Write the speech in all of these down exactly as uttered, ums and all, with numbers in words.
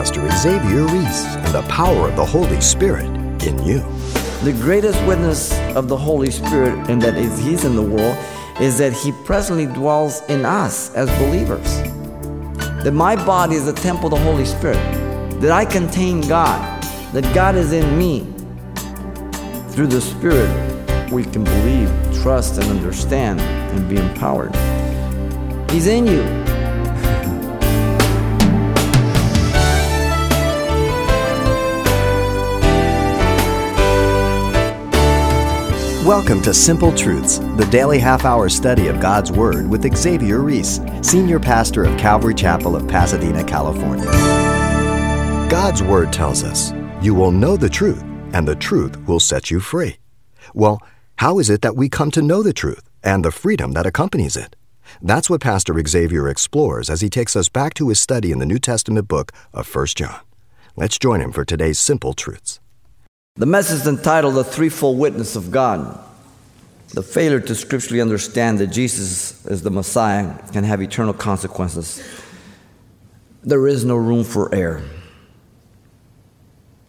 Pastor Xavier Reese and the power of the Holy Spirit in you. The greatest witness of the Holy Spirit, and that is He's in the world, is that He presently dwells in us as believers. That my body is the temple of the Holy Spirit. That I contain God. That God is in me. Through the Spirit, we can believe, trust, and understand, and be empowered. He's in you. Welcome to Simple Truths, the daily half-hour study of God's Word with Xavier Reese, Senior Pastor of Calvary Chapel of Pasadena, California. God's Word tells us, "You will know the truth, and the truth will set you free." Well, how is it that we come to know the truth and the freedom that accompanies it? That's what Pastor Xavier explores as he takes us back to his study in the New Testament book of First John. Let's join him for today's Simple Truths. The message is entitled, The Threefold Witness of God. The failure to scripturally understand that Jesus is the Messiah can have eternal consequences. There is no room for error.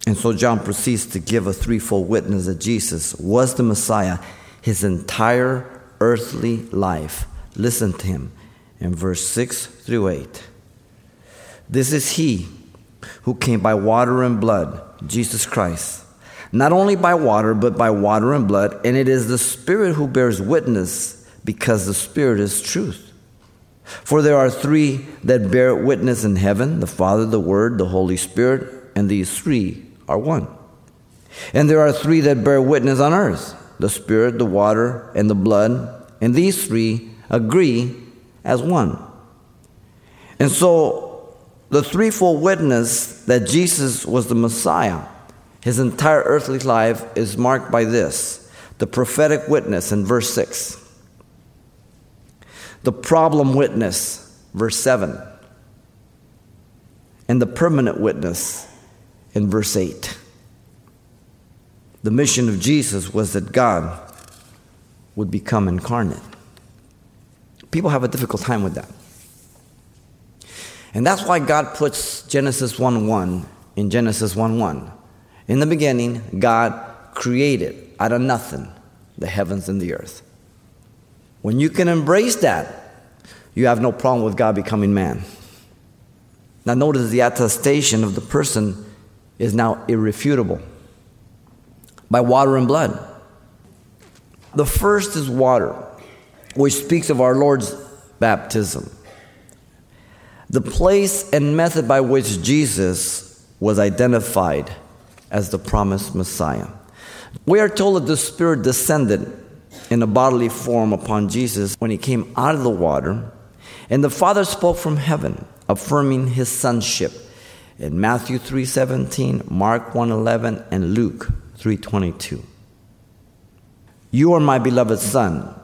And so John proceeds to give a threefold witness that Jesus was the Messiah His entire earthly life. Listen to him in verse six through eight. This is he who came by water and blood, Jesus Christ. Not only by water, but by water and blood. And it is the Spirit who bears witness, because the Spirit is truth. For there are three that bear witness in heaven, the Father, the Word, the Holy Spirit, and these three are one. And there are three that bear witness on earth, the Spirit, the water, and the blood. And these three agree as one. And so the threefold witness that Jesus was the Messiah, His entire earthly life, is marked by this, the prophetic witness in verse six. The problem witness, verse seven. And the permanent witness in verse eight. The mission of Jesus was that God would become incarnate. People have a difficult time with that. And that's why God puts Genesis one one in Genesis one one. In the beginning, God created out of nothing the heavens and the earth. When you can embrace that, you have no problem with God becoming man. Now notice the attestation of the person is now irrefutable. By water and blood. The first is water, which speaks of our Lord's baptism. The place and method by which Jesus was identified as the promised Messiah. We are told that the Spirit descended in a bodily form upon Jesus when he came out of the water, and the Father spoke from heaven, affirming his sonship in Matthew three seventeen, Mark one eleven, and Luke three twenty-two. You are my beloved Son,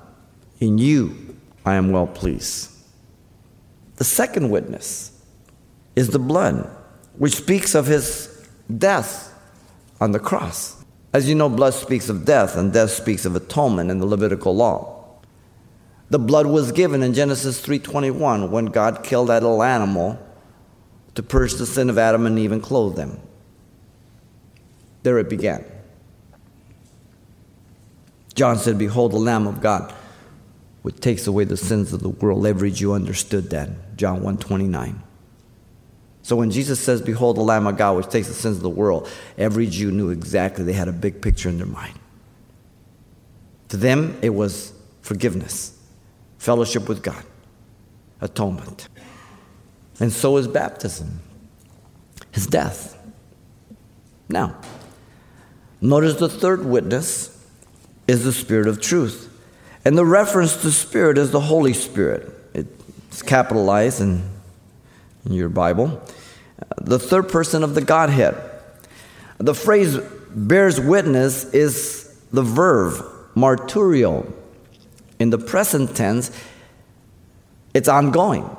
in you I am well pleased. The second witness is the blood, which speaks of his death on the cross. As you know, blood speaks of death, and death speaks of atonement in the Levitical law. The blood was given in Genesis three twenty-one when God killed that little animal to purge the sin of Adam and Eve and clothe them. There it began. John said, "Behold, the Lamb of God, which takes away the sins of the world." Every Jew understood that. John one twenty-nine. So when Jesus says, "Behold, the Lamb of God, which takes the sins of the world," every Jew knew exactly. They had a big picture in their mind. To them, it was forgiveness, fellowship with God, atonement. And so is baptism, his death. Now, notice the third witness is the Spirit of truth. And the reference to Spirit is the Holy Spirit. It's capitalized and in your Bible, the third person of the Godhead. The phrase bears witness is the verb, marturio. In the present tense, it's ongoing.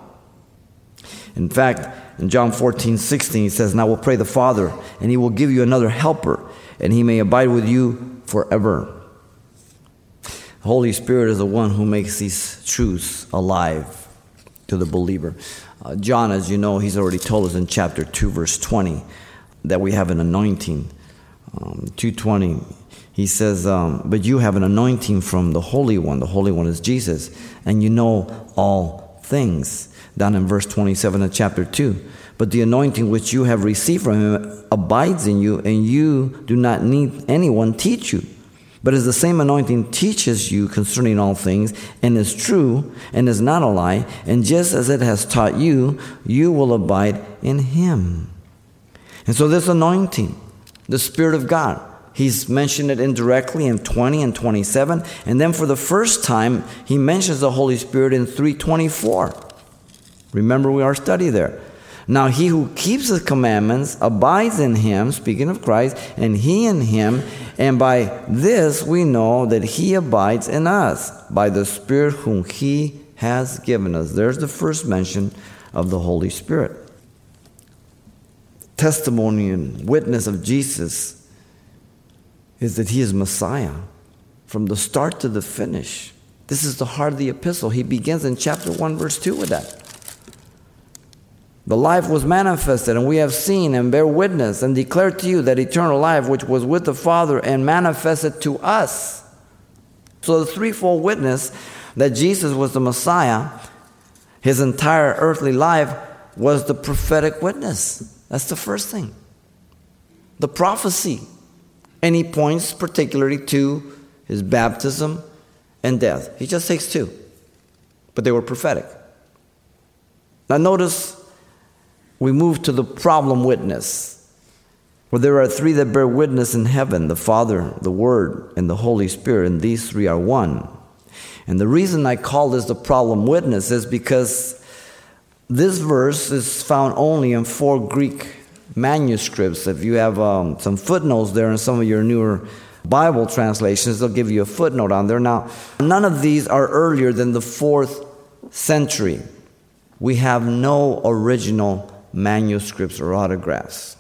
In fact, in John fourteen sixteen, he says, "Now we'll pray the Father, and he will give you another helper, and he may abide with you forever." The Holy Spirit is the one who makes these truths alive to the believer. Uh, John, as you know, he's already told us in chapter two, verse twenty, that we have an anointing. Um, two twenty, he says, um, but you have an anointing from the Holy One. The Holy One is Jesus, and you know all things. Down in verse twenty-seven of chapter two, but the anointing which you have received from him abides in you, and you do not need anyone teach you. But as the same anointing teaches you concerning all things, and is true, and is not a lie, and just as it has taught you, you will abide in him. And so this anointing, the Spirit of God, he's mentioned it indirectly in twenty and twenty-seven, and then for the first time, he mentions the Holy Spirit in three twenty-four. Remember we our study there. Now he who keeps his commandments abides in him, speaking of Christ, and he in him, and by this we know that he abides in us, by the Spirit whom he has given us. There's the first mention of the Holy Spirit. Testimony and witness of Jesus is that he is Messiah from the start to the finish. This is the heart of the epistle. He begins in chapter one, verse two with that. The life was manifested, and we have seen and bear witness and declare to you that eternal life which was with the Father and manifested to us. So the threefold witness that Jesus was the Messiah, his entire earthly life was the prophetic witness. That's the first thing. The prophecy. And he points particularly to his baptism and death. He just takes two. But they were prophetic. Now notice, we move to the problem witness, where there are three that bear witness in heaven, the Father, the Word, and the Holy Spirit, and these three are one. And the reason I call this the problem witness is because this verse is found only in four Greek manuscripts. If you have um, some footnotes there in some of your newer Bible translations, they'll give you a footnote on there. Now, none of these are earlier than the fourth century. We have no original manuscripts or autographs.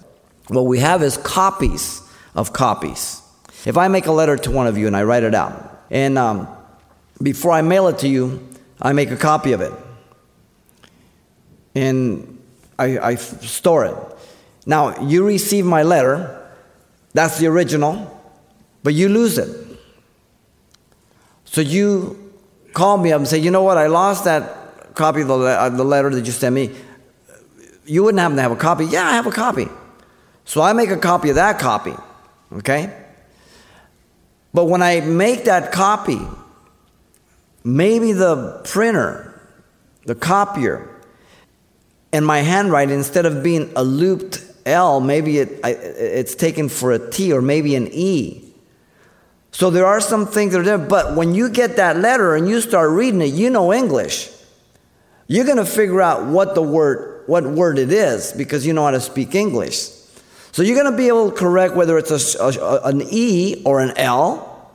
What we have is copies of copies. If I make a letter to one of you and I write it out, and um, before I mail it to you, I make a copy of it, and I, I store it. Now, you receive my letter, that's the original, but you lose it. So you call me up and say, you know what, I lost that copy of the, uh, the letter that you sent me. You wouldn't happen to have a copy. Yeah, I have a copy. So I make a copy of that copy, okay? But when I make that copy, maybe the printer, the copier, and my handwriting, instead of being a looped L, maybe it I, it's taken for a T or maybe an E. So there are some things that are there, but when you get that letter and you start reading it, you know English. You're going to figure out what the word what word it is, because you know how to speak English. So you're going to be able to correct whether it's a, a, an E or an L,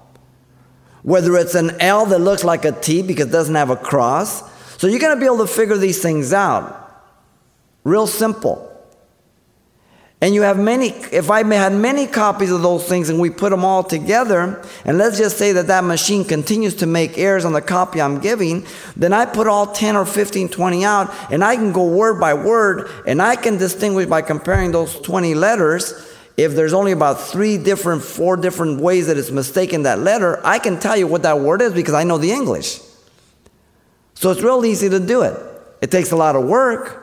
whether it's an L that looks like a T because it doesn't have a cross. So you're going to be able to figure these things out. Real simple. And you have many, if I had many copies of those things and we put them all together, and let's just say that that machine continues to make errors on the copy I'm giving, then I put all ten or fifteen, twenty out, and I can go word by word, and I can distinguish by comparing those twenty letters. If there's only about three different, four different ways that it's mistaken that letter, I can tell you what that word is because I know the English. So it's real easy to do it. It takes a lot of work.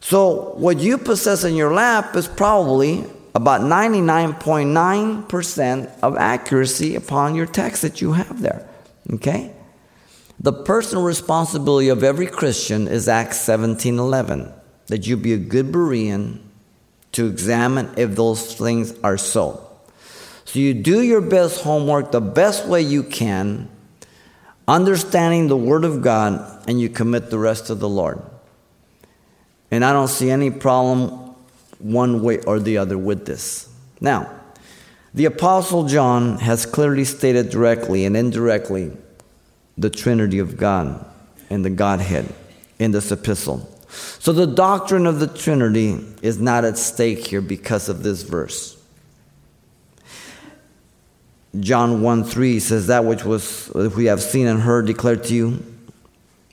So what you possess in your lap is probably about ninety-nine point nine percent of accuracy upon your text that you have there, okay? The personal responsibility of every Christian is Acts seventeen eleven, that you be a good Berean to examine if those things are so. So you do your best homework the best way you can, understanding the Word of God, and you commit the rest to the Lord. And I don't see any problem one way or the other with this. Now, the Apostle John has clearly stated directly and indirectly the Trinity of God and the Godhead in this epistle. So the doctrine of the Trinity is not at stake here because of this verse. John one three says, that which was we have seen and heard declared to you,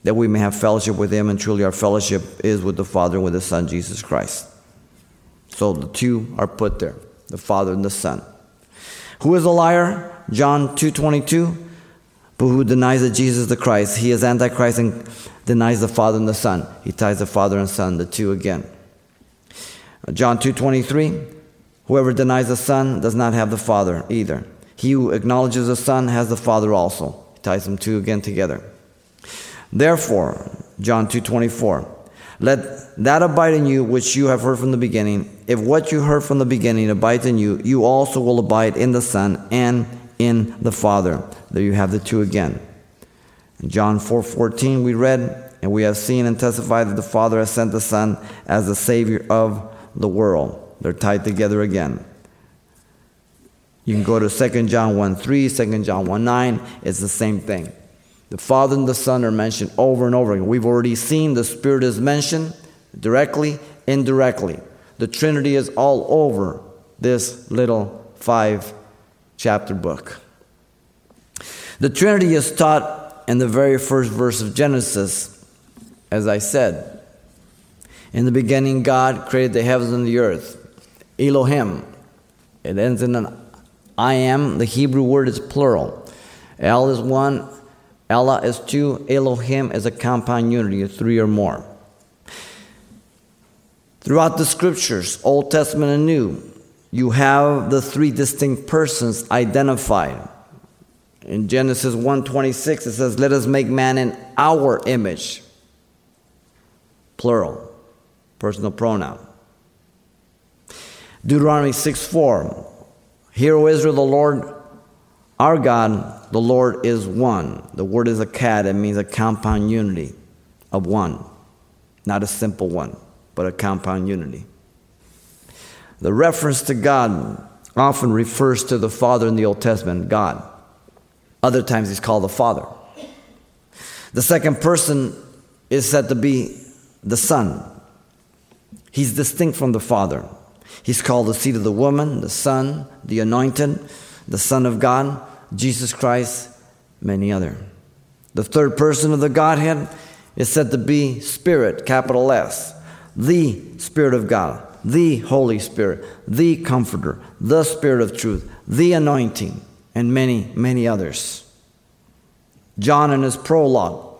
that we may have fellowship with him, and truly our fellowship is with the Father and with the Son, Jesus Christ. So the two are put there, the Father and the Son. Who is a liar? John two twenty-two. But who denies that Jesus is the Christ, he is Antichrist and denies the Father and the Son. He ties the Father and Son, the two again. John two twenty-three. Whoever denies the Son does not have the Father either. He who acknowledges the Son has the Father also. He ties them two again together. Therefore, John two twenty-four, let that abide in you which you have heard from the beginning. If what you heard from the beginning abides in you, you also will abide in the Son and in the Father. There you have the two again. In John four fourteen we read, and we have seen and testified that the Father has sent the Son as the Savior of the world. They're tied together again. You can go to Second John one three, Second John one nine. It's the same thing. The Father and the Son are mentioned over and over again. We've already seen the Spirit is mentioned directly, indirectly. The Trinity is all over this little five-chapter book. The Trinity is taught in the very first verse of Genesis, as I said. In the beginning, God created the heavens and the earth. Elohim. It ends in an I am. The Hebrew word is plural. El is one. Allah is two. Elohim is a compound unity of three or more. Throughout the scriptures, Old Testament and New, you have the three distinct persons identified. In Genesis one twenty-six, it says, let us make man in our image. Plural. Personal pronoun. Deuteronomy six four. Hear, O Israel, the Lord our God, the Lord is one. The word is akkad. It means a compound unity of one. Not a simple one, but a compound unity. The reference to God often refers to the Father in the Old Testament, God. Other times he's called the Father. The second person is said to be the Son. He's distinct from the Father. He's called the seed of the woman, the Son, the Anointed, the Son of God, Jesus Christ, many other. The third person of the Godhead is said to be Spirit, capital S, the Spirit of God, the Holy Spirit, the Comforter, the Spirit of Truth, the Anointing, and many, many others. John in his prologue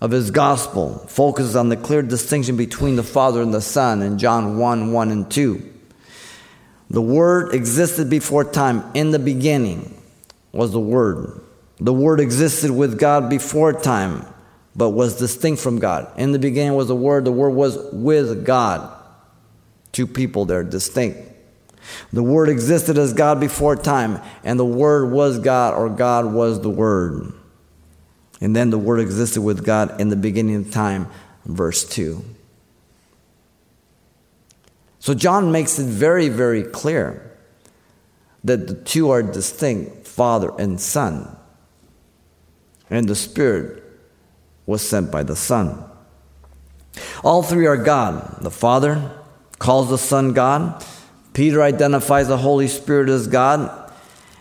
of his gospel focuses on the clear distinction between the Father and the Son in John one, one and two. The Word existed before time. In the beginning was the Word. The Word existed with God before time, but was distinct from God. In the beginning was the Word. The Word was with God. Two people there, distinct. The Word existed as God before time, and the Word was God, or God was the Word. And then the Word existed with God in the beginning of time, verse two. So John makes it very, very clear that the two are distinct, Father and Son. And the Spirit was sent by the Son. All three are God. The Father calls the Son God. Peter identifies the Holy Spirit as God.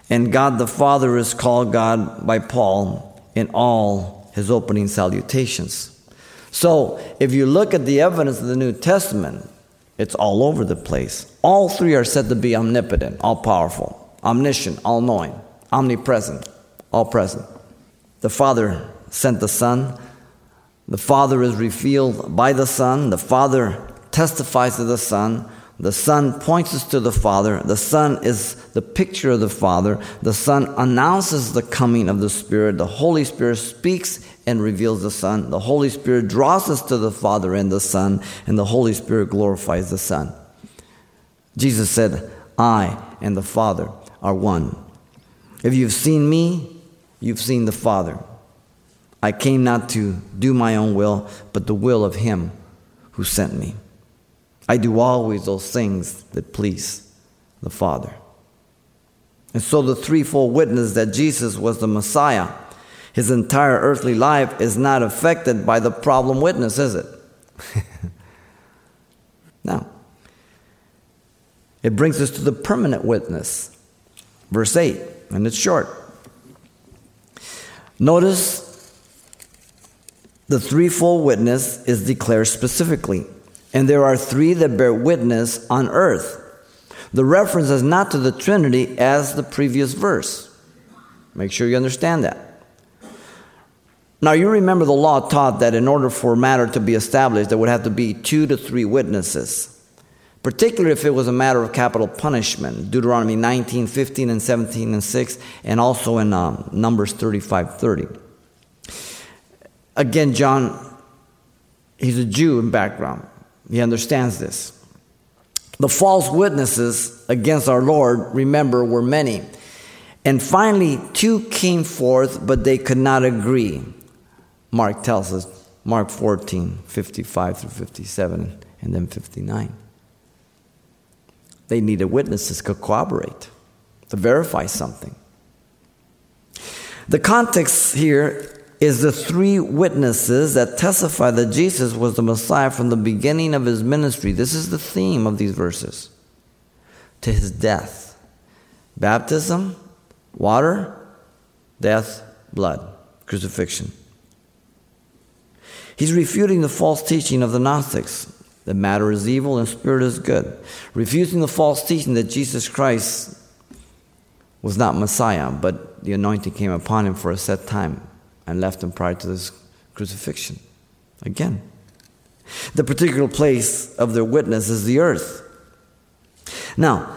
And God the Father is called God by Paul in all his opening salutations. So if you look at the evidence of the New Testament, it's all over the place. All three are said to be omnipotent, all-powerful, omniscient, all-knowing, omnipresent, all-present. The Father sent the Son. The Father is revealed by the Son. The Father testifies to the Son. The Son points us to the Father. The Son is the picture of the Father. The Son announces the coming of the Spirit. The Holy Spirit speaks and reveals the Son. The Holy Spirit draws us to the Father and the Son, and the Holy Spirit glorifies the Son. Jesus said, I and the Father are one. If you've seen me, you've seen the Father. I came not to do my own will, but the will of him who sent me. I do always those things that please the Father. And so the threefold witness that Jesus was the Messiah, his entire earthly life is not affected by the problem witness, is it? No. It brings us to the permanent witness. Verse eight, and it's short. Notice The threefold witness is declared specifically, and there are three that bear witness on earth. The reference is not to the Trinity as the previous verse. Make sure you understand that. Now, you remember the law taught that in order for matter to be established, there would have to be two to three witnesses, particularly if it was a matter of capital punishment, Deuteronomy nineteen, fifteen, and seventeen, and six, and also in um, Numbers thirty-five, thirty. Again, John, he's a Jew in background. He understands this. The false witnesses against our Lord, remember, were many. And finally, two came forth, but they could not agree. Mark tells us, Mark fourteen, fifty-five through fifty-seven, and then fifty-nine. They needed witnesses to corroborate, to verify something. The context here is the three witnesses that testify that Jesus was the Messiah from the beginning of his ministry. This is the theme of these verses. To his death. Baptism, water, death, blood, crucifixion. He's refuting the false teaching of the Gnostics, that matter is evil and spirit is good. Refusing the false teaching that Jesus Christ was not Messiah, but the anointing came upon him for a set time and left him prior to this crucifixion. Again, the particular place of their witness is the earth. Now,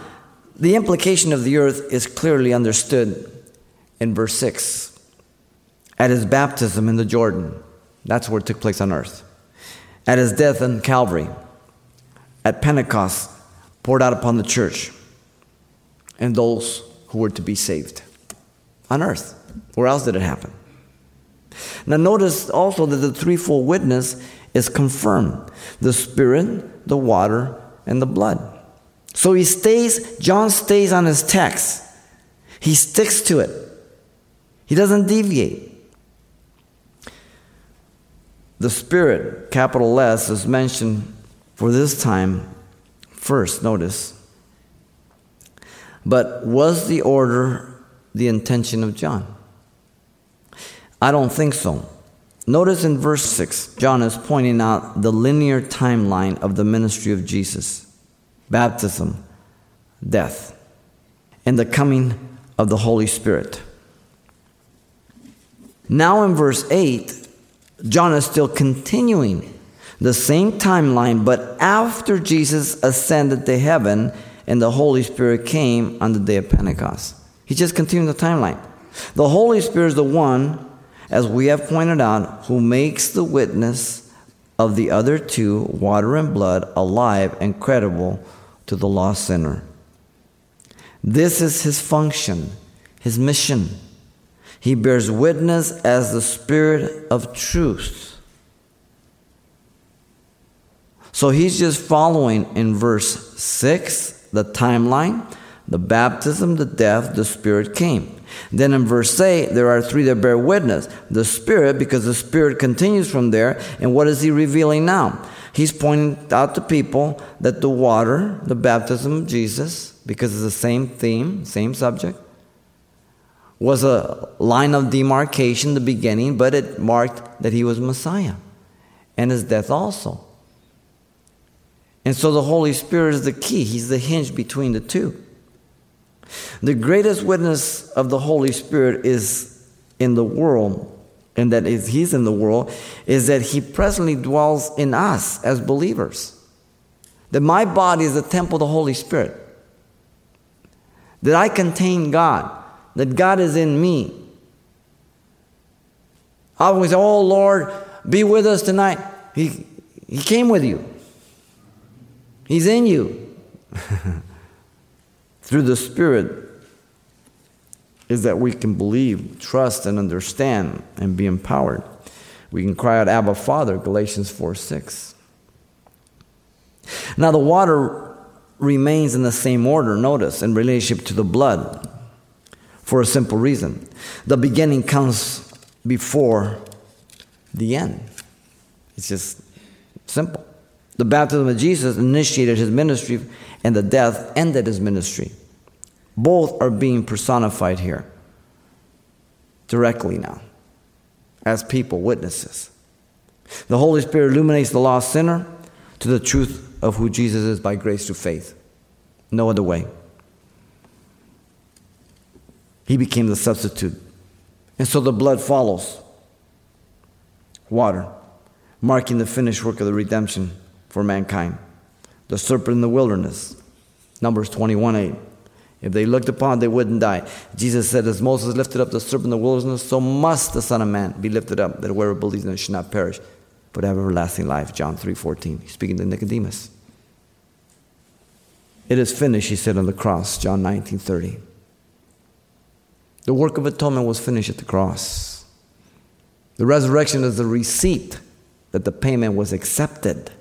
the implication of the earth is clearly understood in verse six. At his baptism in the Jordan, that's where it took place on earth. At his death on Calvary, at Pentecost, poured out upon the church and those who were to be saved on earth. Where else did it happen? Now notice also that the threefold witness is confirmed. The Spirit, the water, and the blood. So he stays, John stays on his text. He sticks to it. He doesn't deviate. The Spirit, capital S, is mentioned for this time first, notice. But was the order the intention of John? I don't think so. Notice in verse six, John is pointing out the linear timeline of the ministry of Jesus. Baptism, death, and the coming of the Holy Spirit. Now in verse eight, John is still continuing the same timeline, but after Jesus ascended to heaven and the Holy Spirit came on the day of Pentecost. He just continued the timeline. The Holy Spirit is the one, as we have pointed out, who makes the witness of the other two, water and blood, alive and credible to the lost sinner. This is his function, his mission. He bears witness as the Spirit of truth. So he's just following in verse six, the timeline, the baptism, the death, the Spirit came. Then in verse eight, there are three that bear witness. The Spirit, because the Spirit continues from there. And what is he revealing now? He's pointing out to people that the water, the baptism of Jesus, because it's the same theme, same subject, was a line of demarcation, the beginning, but it marked that he was Messiah and his death also. And so the Holy Spirit is the key. He's the hinge between the two. The greatest witness of the Holy Spirit is in the world, and that is he's in the world, is that he presently dwells in us as believers. That my body is the temple of the Holy Spirit. That I contain God. That God is in me. I always say, oh Lord, be with us tonight. He, he came with you. He's in you. Through the Spirit is that we can believe, trust, and understand, and be empowered. We can cry out, Abba, Father, Galatians four six. Now the water remains in the same order, notice, in relationship to the blood, for a simple reason. The beginning comes before the end. It's just simple. The baptism of Jesus initiated his ministry, and the death ended his ministry. Both are being personified here directly now as people, witnesses. The Holy Spirit illuminates the lost sinner to the truth of who Jesus is by grace through faith. No other way. He became the substitute. And so the blood follows water, marking the finished work of the redemption for mankind. The serpent in the wilderness, Numbers twenty-one eight. If they looked upon, they wouldn't die. Jesus said, as Moses lifted up the serpent in the wilderness, so must the Son of Man be lifted up, that whoever believes in him should not perish, but have everlasting life. John three fourteen. He's speaking to Nicodemus. It is finished, he said on the cross, John nineteen thirty. The work of atonement was finished at the cross. The resurrection is the receipt that the payment was accepted.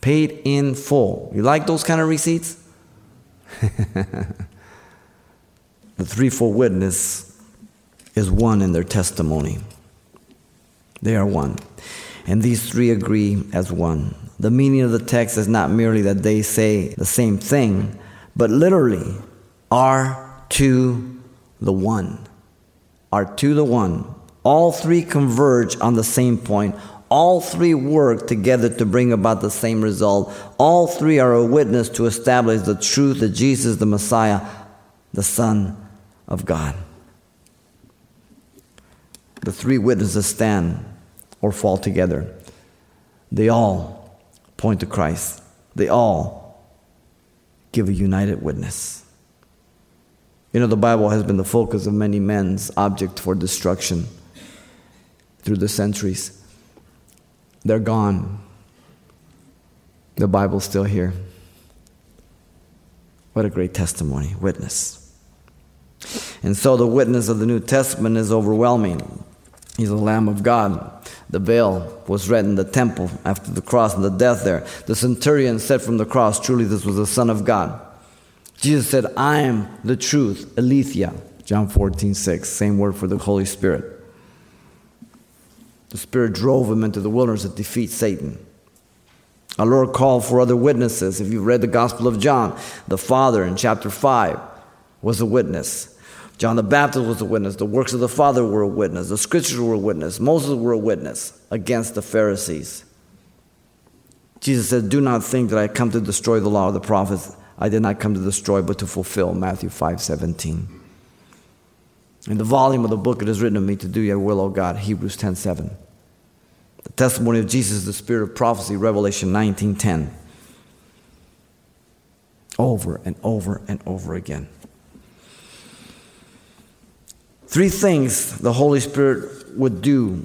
Paid in full. You like those kind of receipts? The threefold witness is one in their testimony. They are one. And these three agree as one. The meaning of the text is not merely that they say the same thing, but literally are to the one. Are to the one. All three converge on the same point. All three work together to bring about the same result. All three are a witness to establish the truth that Jesus, the Messiah, the Son of God. The three witnesses stand or fall together. They all point to Christ. They all give a united witness. You know, the Bible has been the focus of many men's object for destruction through the centuries. They're gone. The Bible's still here. What a great testimony, witness. And so the witness of the New Testament is overwhelming. He's the Lamb of God. The veil was rent in the temple after the cross and the death there. The centurion said from the cross, truly this was the Son of God. Jesus said, I am the truth, aletheia. John fourteen six, same word for the Holy Spirit. The Spirit drove him into the wilderness to defeat Satan. Our Lord called for other witnesses. If you've read the Gospel of John, the Father in chapter five was a witness. John the Baptist was a witness. The works of the Father were a witness. The Scriptures were a witness. Moses were a witness against the Pharisees. Jesus said, do not think that I come to destroy the law of the prophets. I did not come to destroy, but to fulfill. Matthew five seventeen. In the volume of the book it is written of me to do your will, O God. Hebrews ten seven. The testimony of Jesus is the spirit of prophecy. Revelation nineteen ten. Over and over and over again. Three things the Holy Spirit would do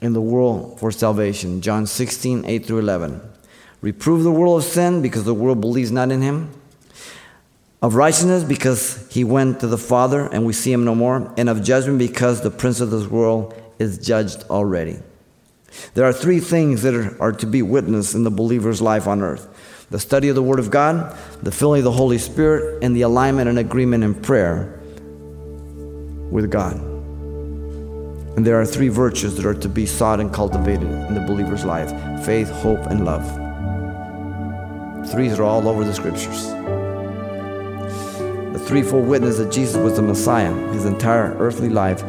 in the world for salvation. John sixteen eight through eleven. Reprove the world of sin because the world believes not in him. Of righteousness, because he went to the Father and we see him no more. And of judgment, because the prince of this world is judged already. There are three things that are, are to be witnessed in the believer's life on earth. The study of the Word of God, the filling of the Holy Spirit, and the alignment and agreement in prayer with God. And there are three virtues that are to be sought and cultivated in the believer's life. Faith, hope, and love. Threes are all over the Scriptures. The threefold witness that Jesus was the Messiah, his entire earthly life,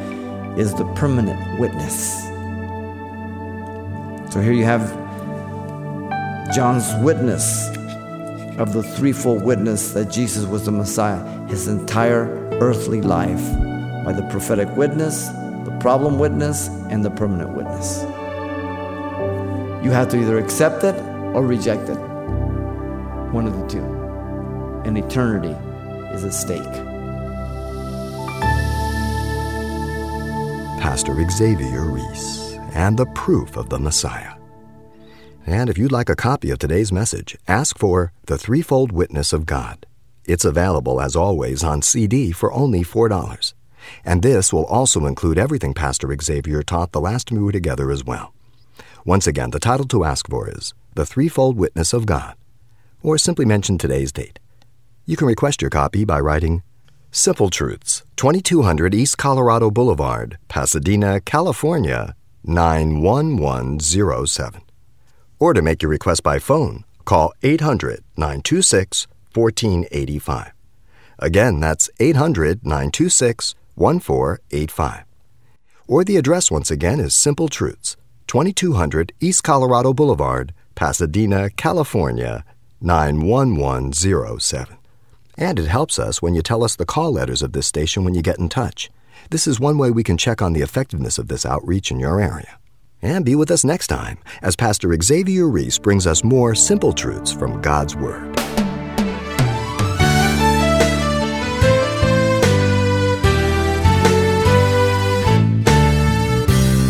is the permanent witness. So here you have John's witness of the threefold witness that Jesus was the Messiah, his entire earthly life, by the prophetic witness, the problem witness, and the permanent witness. You have to either accept it or reject it. One of the two. In eternity is at stake. Pastor Xavier Reese and the Proof of the Messiah. And if you'd like a copy of today's message, ask for The Threefold Witness of God. It's available, as always, on C D for only four dollars. And this will also include everything Pastor Xavier taught the last time we were together as well. Once again, the title to ask for is The Threefold Witness of God, or simply mention today's date. You can request your copy by writing Simple Truths, twenty-two hundred East Colorado Boulevard, Pasadena, California, nine one one zero seven. Or to make your request by phone, call eight hundred nine two six one four eight five. Again, that's eight hundred nine two six one four eight five. or the address once again is Simple Truths, twenty-two hundred East Colorado Boulevard, Pasadena, California, nine one one zero seven. And it helps us when you tell us the call letters of this station when you get in touch. This is one way we can check on the effectiveness of this outreach in your area. And be with us next time as Pastor Xavier Reese brings us more Simple Truths from God's Word.